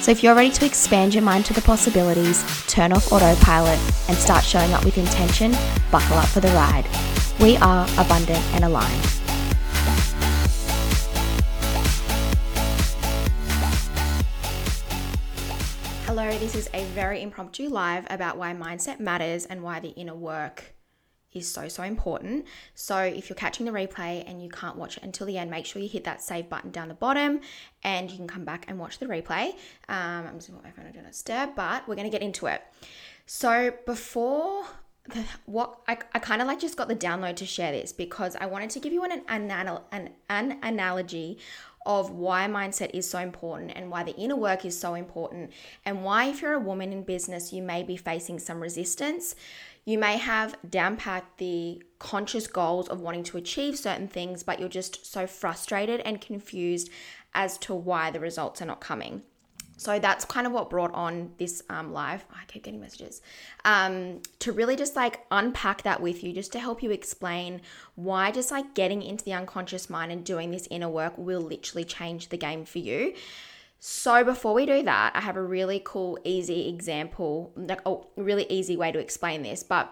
So if you're ready to expand your mind to the possibilities, turn off autopilot and start showing up with intention, buckle up for the ride. We are Abundant and Aligned. Hello, this is a very impromptu live about why mindset matters and why the inner work is so important. So if you're catching the replay and you can't watch it until the end, make sure you hit that save button down the bottom and you can come back and watch the replay. I'm just going to put my phone on a stir, but we're going to get into it. So before I kind of like just got the download to share this because I wanted to give you an analogy of why mindset is so important and why the inner work is so important and why if you're a woman in business, you may be facing some resistance. You may have down pat the conscious goals of wanting to achieve certain things, but you're just so frustrated and confused as to why the results are not coming. So that's kind of what brought on this live. I keep getting messages to really just like unpack that with you, just to help you explain why just like getting into the unconscious mind and doing this inner work will literally change the game for you. So before we do that, I have a really cool, easy example, like a really easy way to explain this. But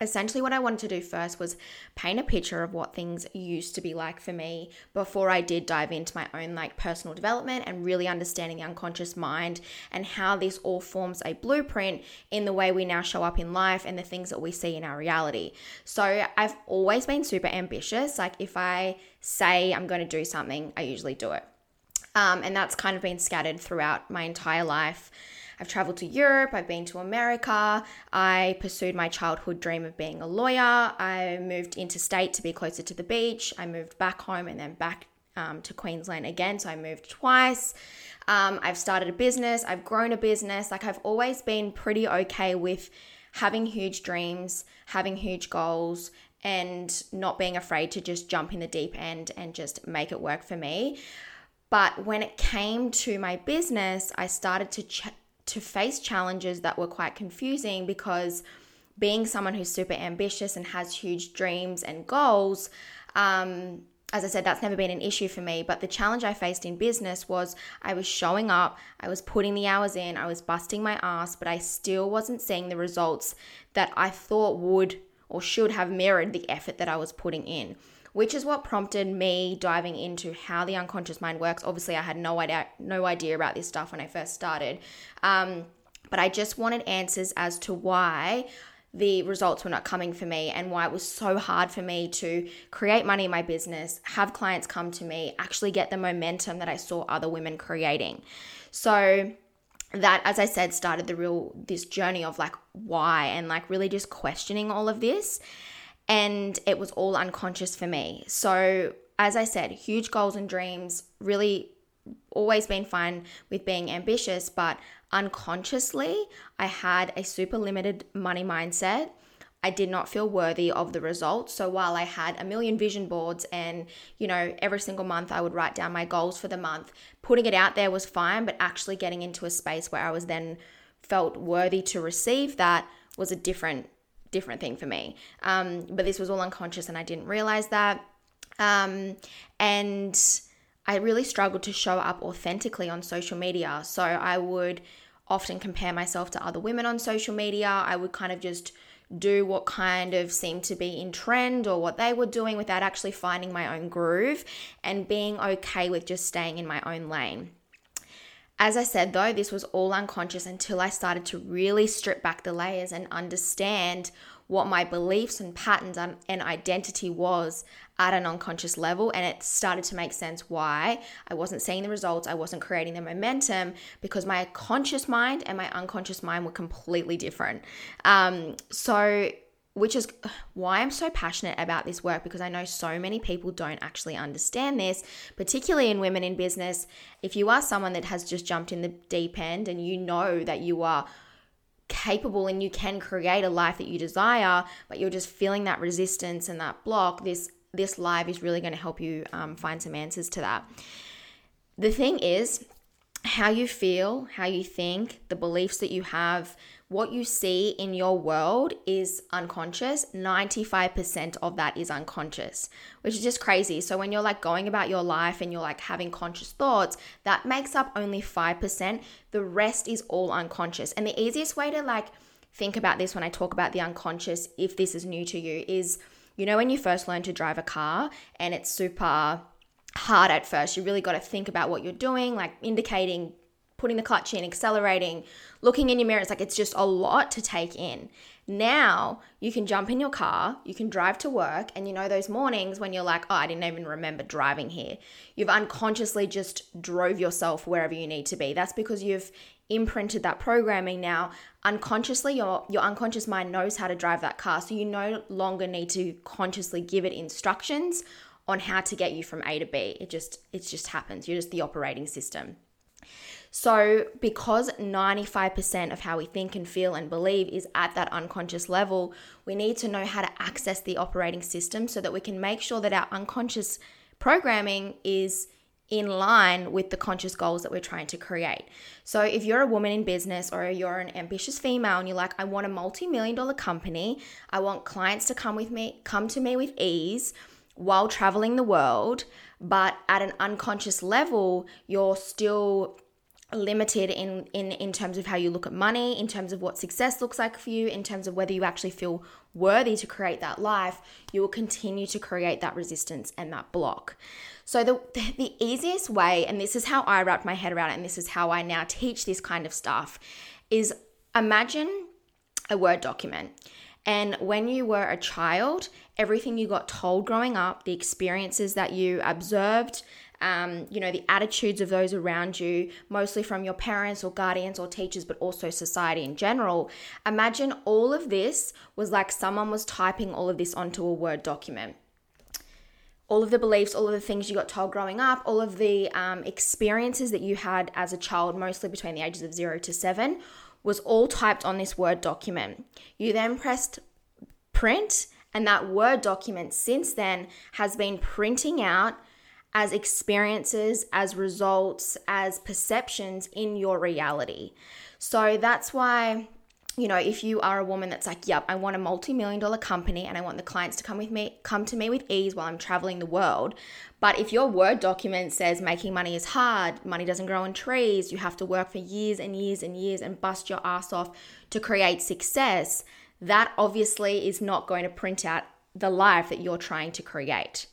essentially what I wanted to do first was paint a picture of what things used to be like for me before I did dive into my own like personal development and really understanding the unconscious mind and how this all forms a blueprint in the way we now show up in life and the things that we see in our reality. So I've always been super ambitious. Like if I say I'm going to do something, I usually do it. And that's kind of been scattered throughout my entire life. I've traveled to Europe, I've been to America, I pursued my childhood dream of being a lawyer, I moved interstate to be closer to the beach, I moved back home and then back to Queensland again, so I moved twice. I've started a business, I've grown a business, like I've always been pretty okay with having huge dreams, having huge goals, and not being afraid to just jump in the deep end and just make it work for me. But when it came to my business, I started to face challenges that were quite confusing because being someone who's super ambitious and has huge dreams and goals, as I said, that's never been an issue for me. But the challenge I faced in business was I was showing up, I was putting the hours in, I was busting my ass, but I still wasn't seeing the results that I thought would or should have mirrored the effort that I was putting in, which is what prompted me diving into how the unconscious mind works. Obviously, I had no idea about this stuff when I first started, but I just wanted answers as to why the results were not coming for me and why it was so hard for me to create money in my business, have clients come to me, actually get the momentum that I saw other women creating. So that, as I said, started this journey of like why and like really just questioning all of this. And it was all unconscious for me. So as I said, huge goals and dreams, really always been fine with being ambitious, but unconsciously I had a super limited money mindset. I did not feel worthy of the results. So while I had a million vision boards and, you know, every single month I would write down my goals for the month, putting it out there was fine, but actually getting into a space where I was then felt worthy to receive that was a different thing for me. But this was all unconscious and I didn't realize that. And I really struggled to show up authentically on social media. So I would often compare myself to other women on social media. I would kind of just do what kind of seemed to be in trend or what they were doing without actually finding my own groove and being okay with just staying in my own lane. As I said, though, this was all unconscious until I started to really strip back the layers and understand what my beliefs and patterns and identity was at an unconscious level. And it started to make sense why I wasn't seeing the results, I wasn't creating the momentum, because my conscious mind and my unconscious mind were completely different. Which is why I'm so passionate about this work, because I know so many people don't actually understand this, particularly in women in business. If you are someone that has just jumped in the deep end and you know that you are capable and you can create a life that you desire, but you're just feeling that resistance and that block, this live is really going to help you find some answers to that. The thing is, how you feel, how you think, the beliefs that you have, what you see in your world is unconscious. 95% of that is unconscious, which is just crazy. So when you're like going about your life and you're like having conscious thoughts, that makes up only 5%. The rest is all unconscious. And the easiest way to like think about this when I talk about the unconscious, if this is new to you, is, you know, when you first learn to drive a car and it's super hard at first, you really got to think about what you're doing, like indicating, putting the clutch in, accelerating, looking in your mirror. It's like, it's just a lot to take in. Now you can jump in your car, you can drive to work. And you know, those mornings when you're like, oh, I didn't even remember driving here. You've unconsciously just drove yourself wherever you need to be. That's because you've imprinted that programming. Now unconsciously, your unconscious mind knows how to drive that car. So you no longer need to consciously give it instructions on how to get you from A to B. It just happens. You're just the operating system. So because 95% of how we think and feel and believe is at that unconscious level, we need to know how to access the operating system so that we can make sure that our unconscious programming is in line with the conscious goals that we're trying to create. So if you're a woman in business or you're an ambitious female and you're like, I want a multi-million-dollar company, I want clients to come to me with ease while traveling the world, but at an unconscious level, you're still limited in terms of how you look at money, in terms of what success looks like for you, in terms of whether you actually feel worthy to create that life, you will continue to create that resistance and that block. So the easiest way, and this is how I wrapped my head around it, and this is how I now teach this kind of stuff, is imagine a Word document. And when you were a child, everything you got told growing up, the experiences that you observed, the attitudes of those around you, mostly from your parents or guardians or teachers, but also society in general. Imagine all of this was like someone was typing all of this onto a Word document. All of the beliefs, all of the things you got told growing up, all of the experiences that you had as a child, mostly between the ages of 0 to 7, was all typed on this Word document. You then pressed print, and that Word document since then has been printing out as experiences, as results, as perceptions in your reality. So that's why, you know, if you are a woman that's like, yep, I want a multi-million-dollar company and I want the clients to come to me with ease while I'm traveling the world. But if your Word document says making money is hard, money doesn't grow on trees, you have to work for years and years and years and bust your ass off to create success, that obviously is not going to print out the life that you're trying to create.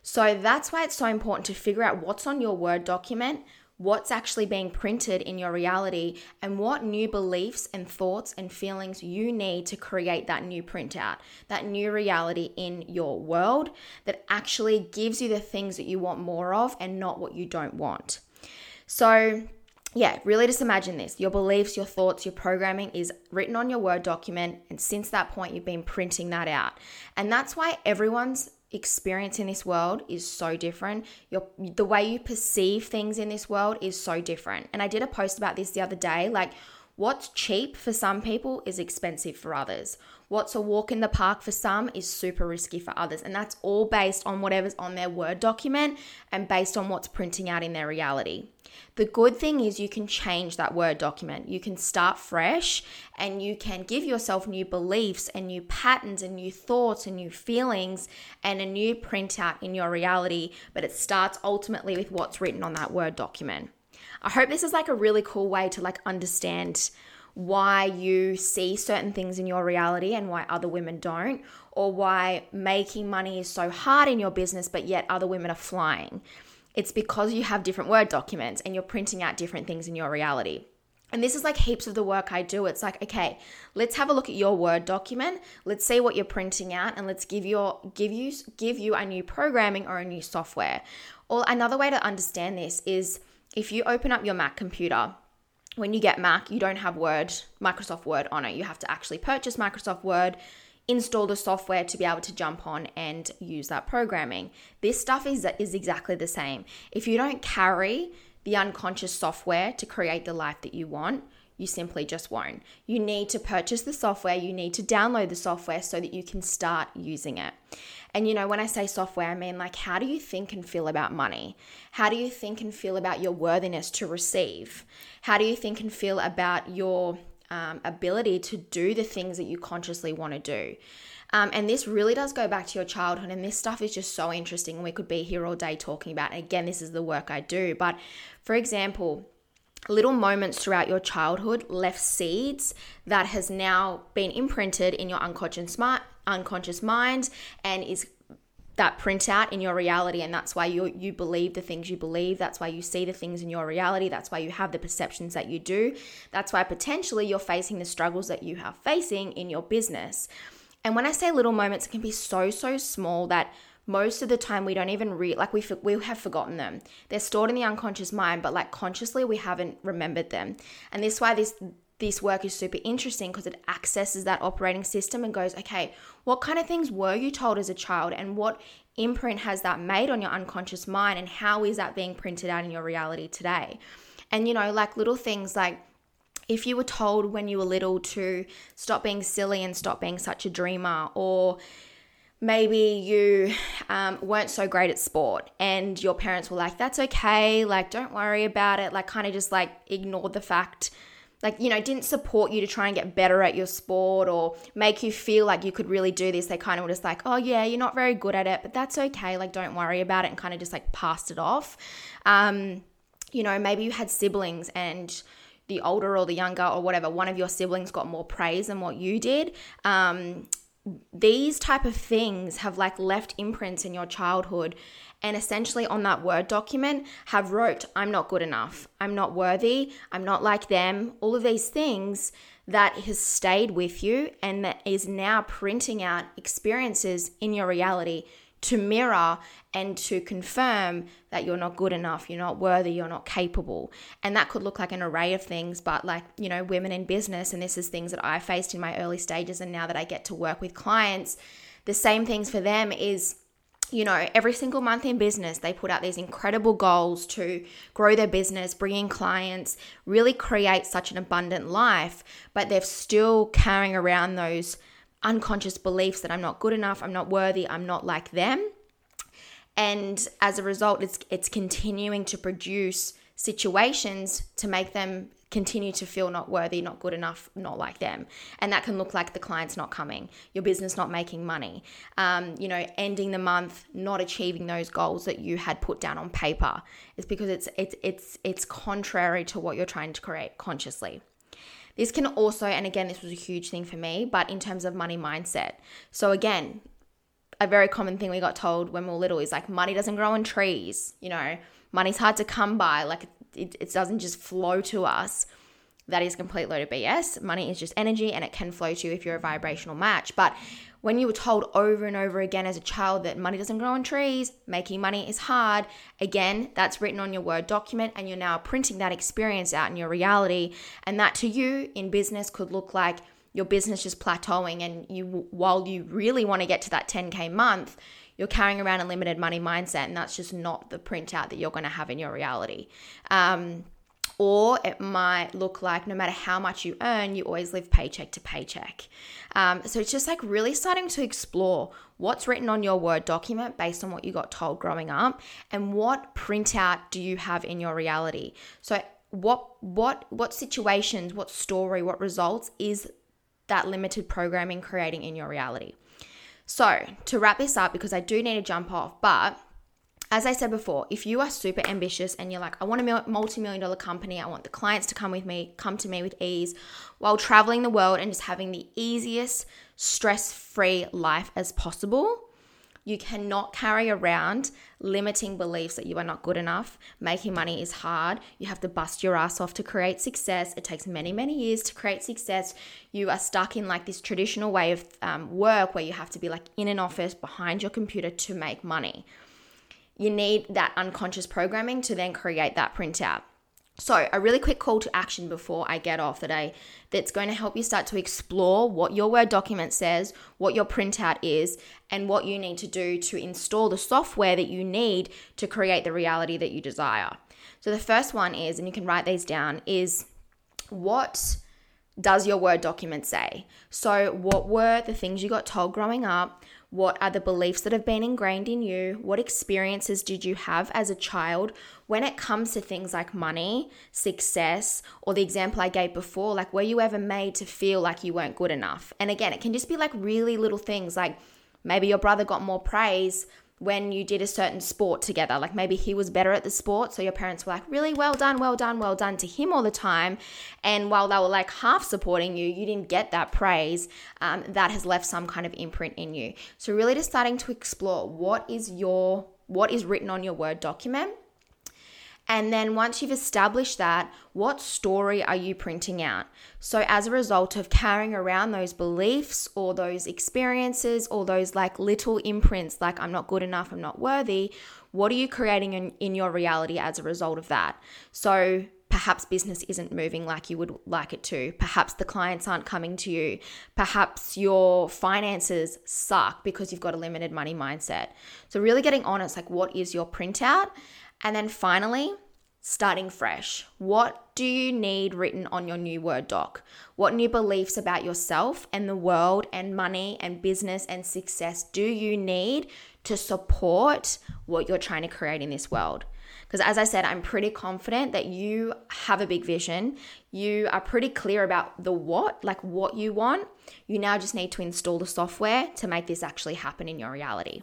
So that's why it's so important to figure out what's on your Word document, what's actually being printed in your reality, and what new beliefs and thoughts and feelings you need to create that new printout, that new reality in your world that actually gives you the things that you want more of and not what you don't want. So yeah, really just imagine this. Your beliefs, your thoughts, your programming is written on your Word document, and since that point you've been printing that out. And that's why everyone's experience in this world is so different. The way you perceive things in this world is so different. And I did a post about this the other day, like what's cheap for some people is expensive for others. What's a walk in the park for some is super risky for others. And that's all based on whatever's on their Word document and based on what's printing out in their reality. The good thing is you can change that Word document. You can start fresh and you can give yourself new beliefs and new patterns and new thoughts and new feelings and a new printout in your reality. But it starts ultimately with what's written on that Word document. I hope this is like a really cool way to like understand why you see certain things in your reality and why other women don't, or why making money is so hard in your business, but yet other women are flying. It's because you have different Word documents and you're printing out different things in your reality. And this is like heaps of the work I do. It's like, okay, let's have a look at your Word document. Let's see what you're printing out, and let's give you a new programming or a new software. Or another way to understand this is if you open up your Mac computer, when you get Mac, you don't have Microsoft Word on it. You have to actually purchase Microsoft Word, install the software to be able to jump on and use that programming. This stuff is exactly the same. If you don't carry the unconscious software to create the life that you want, You simply just won't. You need to purchase the software. You need to download the software so that you can start using it. And, you know, when I say software, I mean, like, how do you think and feel about money? How do you think and feel about your worthiness to receive? How do you think and feel about your ability to do the things that you consciously want to do? And this really does go back to your childhood, and this stuff is just so interesting, and we could be here all day talking about it. Again, this is the work I do. But for example, little moments throughout your childhood left seeds that has now been imprinted in your unconscious mind, and is that print out in your reality. And that's why you believe the things you believe. That's why you see the things in your reality. That's why you have the perceptions that you do. That's why potentially you're facing the struggles that you are facing in your business. And when I say little moments, it can be so, so small that most of the time we don't even we have forgotten them. They're stored in the unconscious mind, but like consciously we haven't remembered them. And this is why this work is super interesting, because it accesses that operating system and goes, okay, what kind of things were you told as a child, and what imprint has that made on your unconscious mind, and how is that being printed out in your reality today? And, you know, like little things like, if you were told when you were little to stop being silly and stop being such a dreamer, or maybe you weren't so great at sport and your parents were like, that's okay, like, don't worry about it, like, kind of just like ignored the fact, like, you know, didn't support you to try and get better at your sport or make you feel like you could really do this. They kind of were just like, oh yeah, you're not very good at it, but that's okay, like, don't worry about it, and kind of just like passed it off. You know, maybe you had siblings and the older or the younger or whatever, one of your siblings got more praise than what you did. These type of things have like left imprints in your childhood, and essentially on that Word document have wrote, I'm not good enough, I'm not worthy, I'm not like them, all of these things that has stayed with you and that is now printing out experiences in your reality to mirror and to confirm that you're not good enough, you're not worthy, you're not capable. And that could look like an array of things, but like, you know, women in business, and this is things that I faced in my early stages, and now that I get to work with clients, the same things for them is, you know, every single month in business, they put out these incredible goals to grow their business, bring in clients, really create such an abundant life, but they're still carrying around those unconscious beliefs that I'm not good enough, I'm not worthy, I'm not like them. And as a result, it's continuing to produce situations to make them continue to feel not worthy, not good enough, not like them. And that can look like the clients not coming, your business not making money, you know, ending the month, not achieving those goals that you had put down on paper. It's because it's contrary to what you're trying to create consciously. This can also, and again, this was a huge thing for me, but in terms of money mindset. So again, a very common thing we got told when we were little is like, money doesn't grow on trees, you know, money's hard to come by, like it doesn't just flow to us. That is complete load of BS. Money is just energy, and it can flow to you if you're a vibrational match. But when you were told over and over again as a child that money doesn't grow on trees, making money is hard, again, that's written on your Word document, and you're now printing that experience out in your reality. And that to you in business could look like your business just plateauing, and while you really want to get to that 10K month, you're carrying around a limited money mindset, and that's just not the printout that you're going to have in your reality. Or it might look like no matter how much you earn, you always live paycheck to paycheck. So it's just like really starting to explore what's written on your Word document based on what you got told growing up, and what printout do you have in your reality. So what situations, what story, what results is that limited programming creating in your reality? So to wrap this up, because I do need to jump off, but as I said before, if you are super ambitious and you're like, I want a multi-million dollar company, I want the clients to come to me with ease while traveling the world and just having the easiest stress-free life as possible, you cannot carry around limiting beliefs that you are not good enough, making money is hard, you have to bust your ass off to create success, it takes many, many years to create success, you are stuck in like this traditional way of work where you have to be like in an office behind your computer to make money. You need that unconscious programming to then create that printout. So a really quick call to action before I get off today that's going to help you start to explore what your Word document says, what your printout is, and what you need to do to install the software that you need to create the reality that you desire. So the first one is, and you can write these down, is what does your Word document say? So what were the things you got told growing up? What are the beliefs that have been ingrained in you? What experiences did you have as a child when it comes to things like money, success, or the example I gave before, like were you ever made to feel like you weren't good enough? And again, it can just be like really little things, like maybe your brother got more praise when you did a certain sport together, like maybe he was better at the sport, so your parents were like, really well done to him all the time, and while they were like half supporting you, you didn't get that praise, that has left some kind of imprint in you. So really just starting to explore what is written on your Word document. And then once you've established that, what story are you printing out? So as a result of carrying around those beliefs or those experiences or those like little imprints, like I'm not good enough, I'm not worthy, what are you creating in your reality as a result of that? So perhaps business isn't moving like you would like it to. Perhaps the clients aren't coming to you. Perhaps your finances suck because you've got a limited money mindset. So really getting honest, like what is your printout? And then finally, starting fresh. What do you need written on your new Word doc? What new beliefs about yourself and the world and money and business and success do you need to support what you're trying to create in this world? Because as I said, I'm pretty confident that you have a big vision. You are pretty clear about the what, like what you want. You now just need to install the software to make this actually happen in your reality.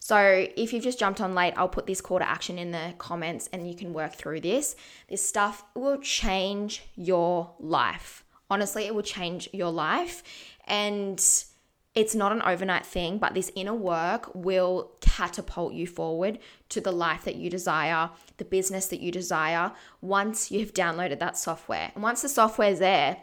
So if you've just jumped on late, I'll put this call to action in the comments and you can work through this. This stuff will change your life. Honestly, it will change your life. And it's not an overnight thing, but this inner work will catapult you forward to the life that you desire, the business that you desire, once you've downloaded that software. And once the software's there,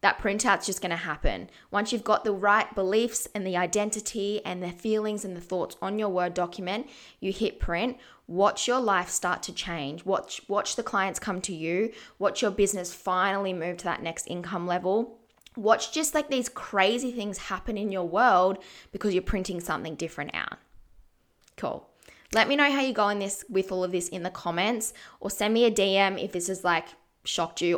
that printout's just going to happen. Once you've got the right beliefs and the identity and the feelings and the thoughts on your Word document, you hit print, watch your life start to change. Watch the clients come to you. Watch your business finally move to that next income level. Watch just like these crazy things happen in your world because you're printing something different out. Cool. Let me know how you go in this with all of this in the comments, or send me a DM if this has like shocked you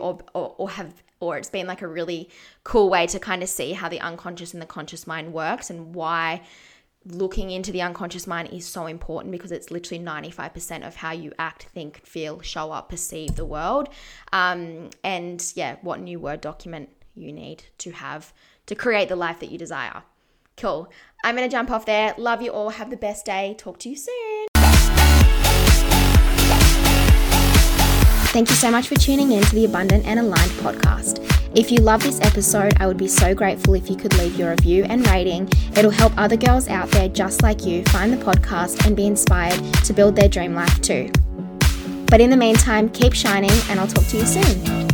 or it's been like a really cool way to kind of see how the unconscious and the conscious mind works and why looking into the unconscious mind is so important, because it's literally 95% of how you act, think, feel, show up, perceive the world. And yeah, what new Word document you need to have to create the life that you desire. Cool. I'm going to jump off there. Love you all. Have the best day. Talk to you soon. Thank you so much for tuning in to the Abundant and Aligned podcast. If you love this episode, I would be so grateful if you could leave your review and rating. It'll help other girls out there just like you find the podcast and be inspired to build their dream life too. But in the meantime, keep shining and I'll talk to you soon.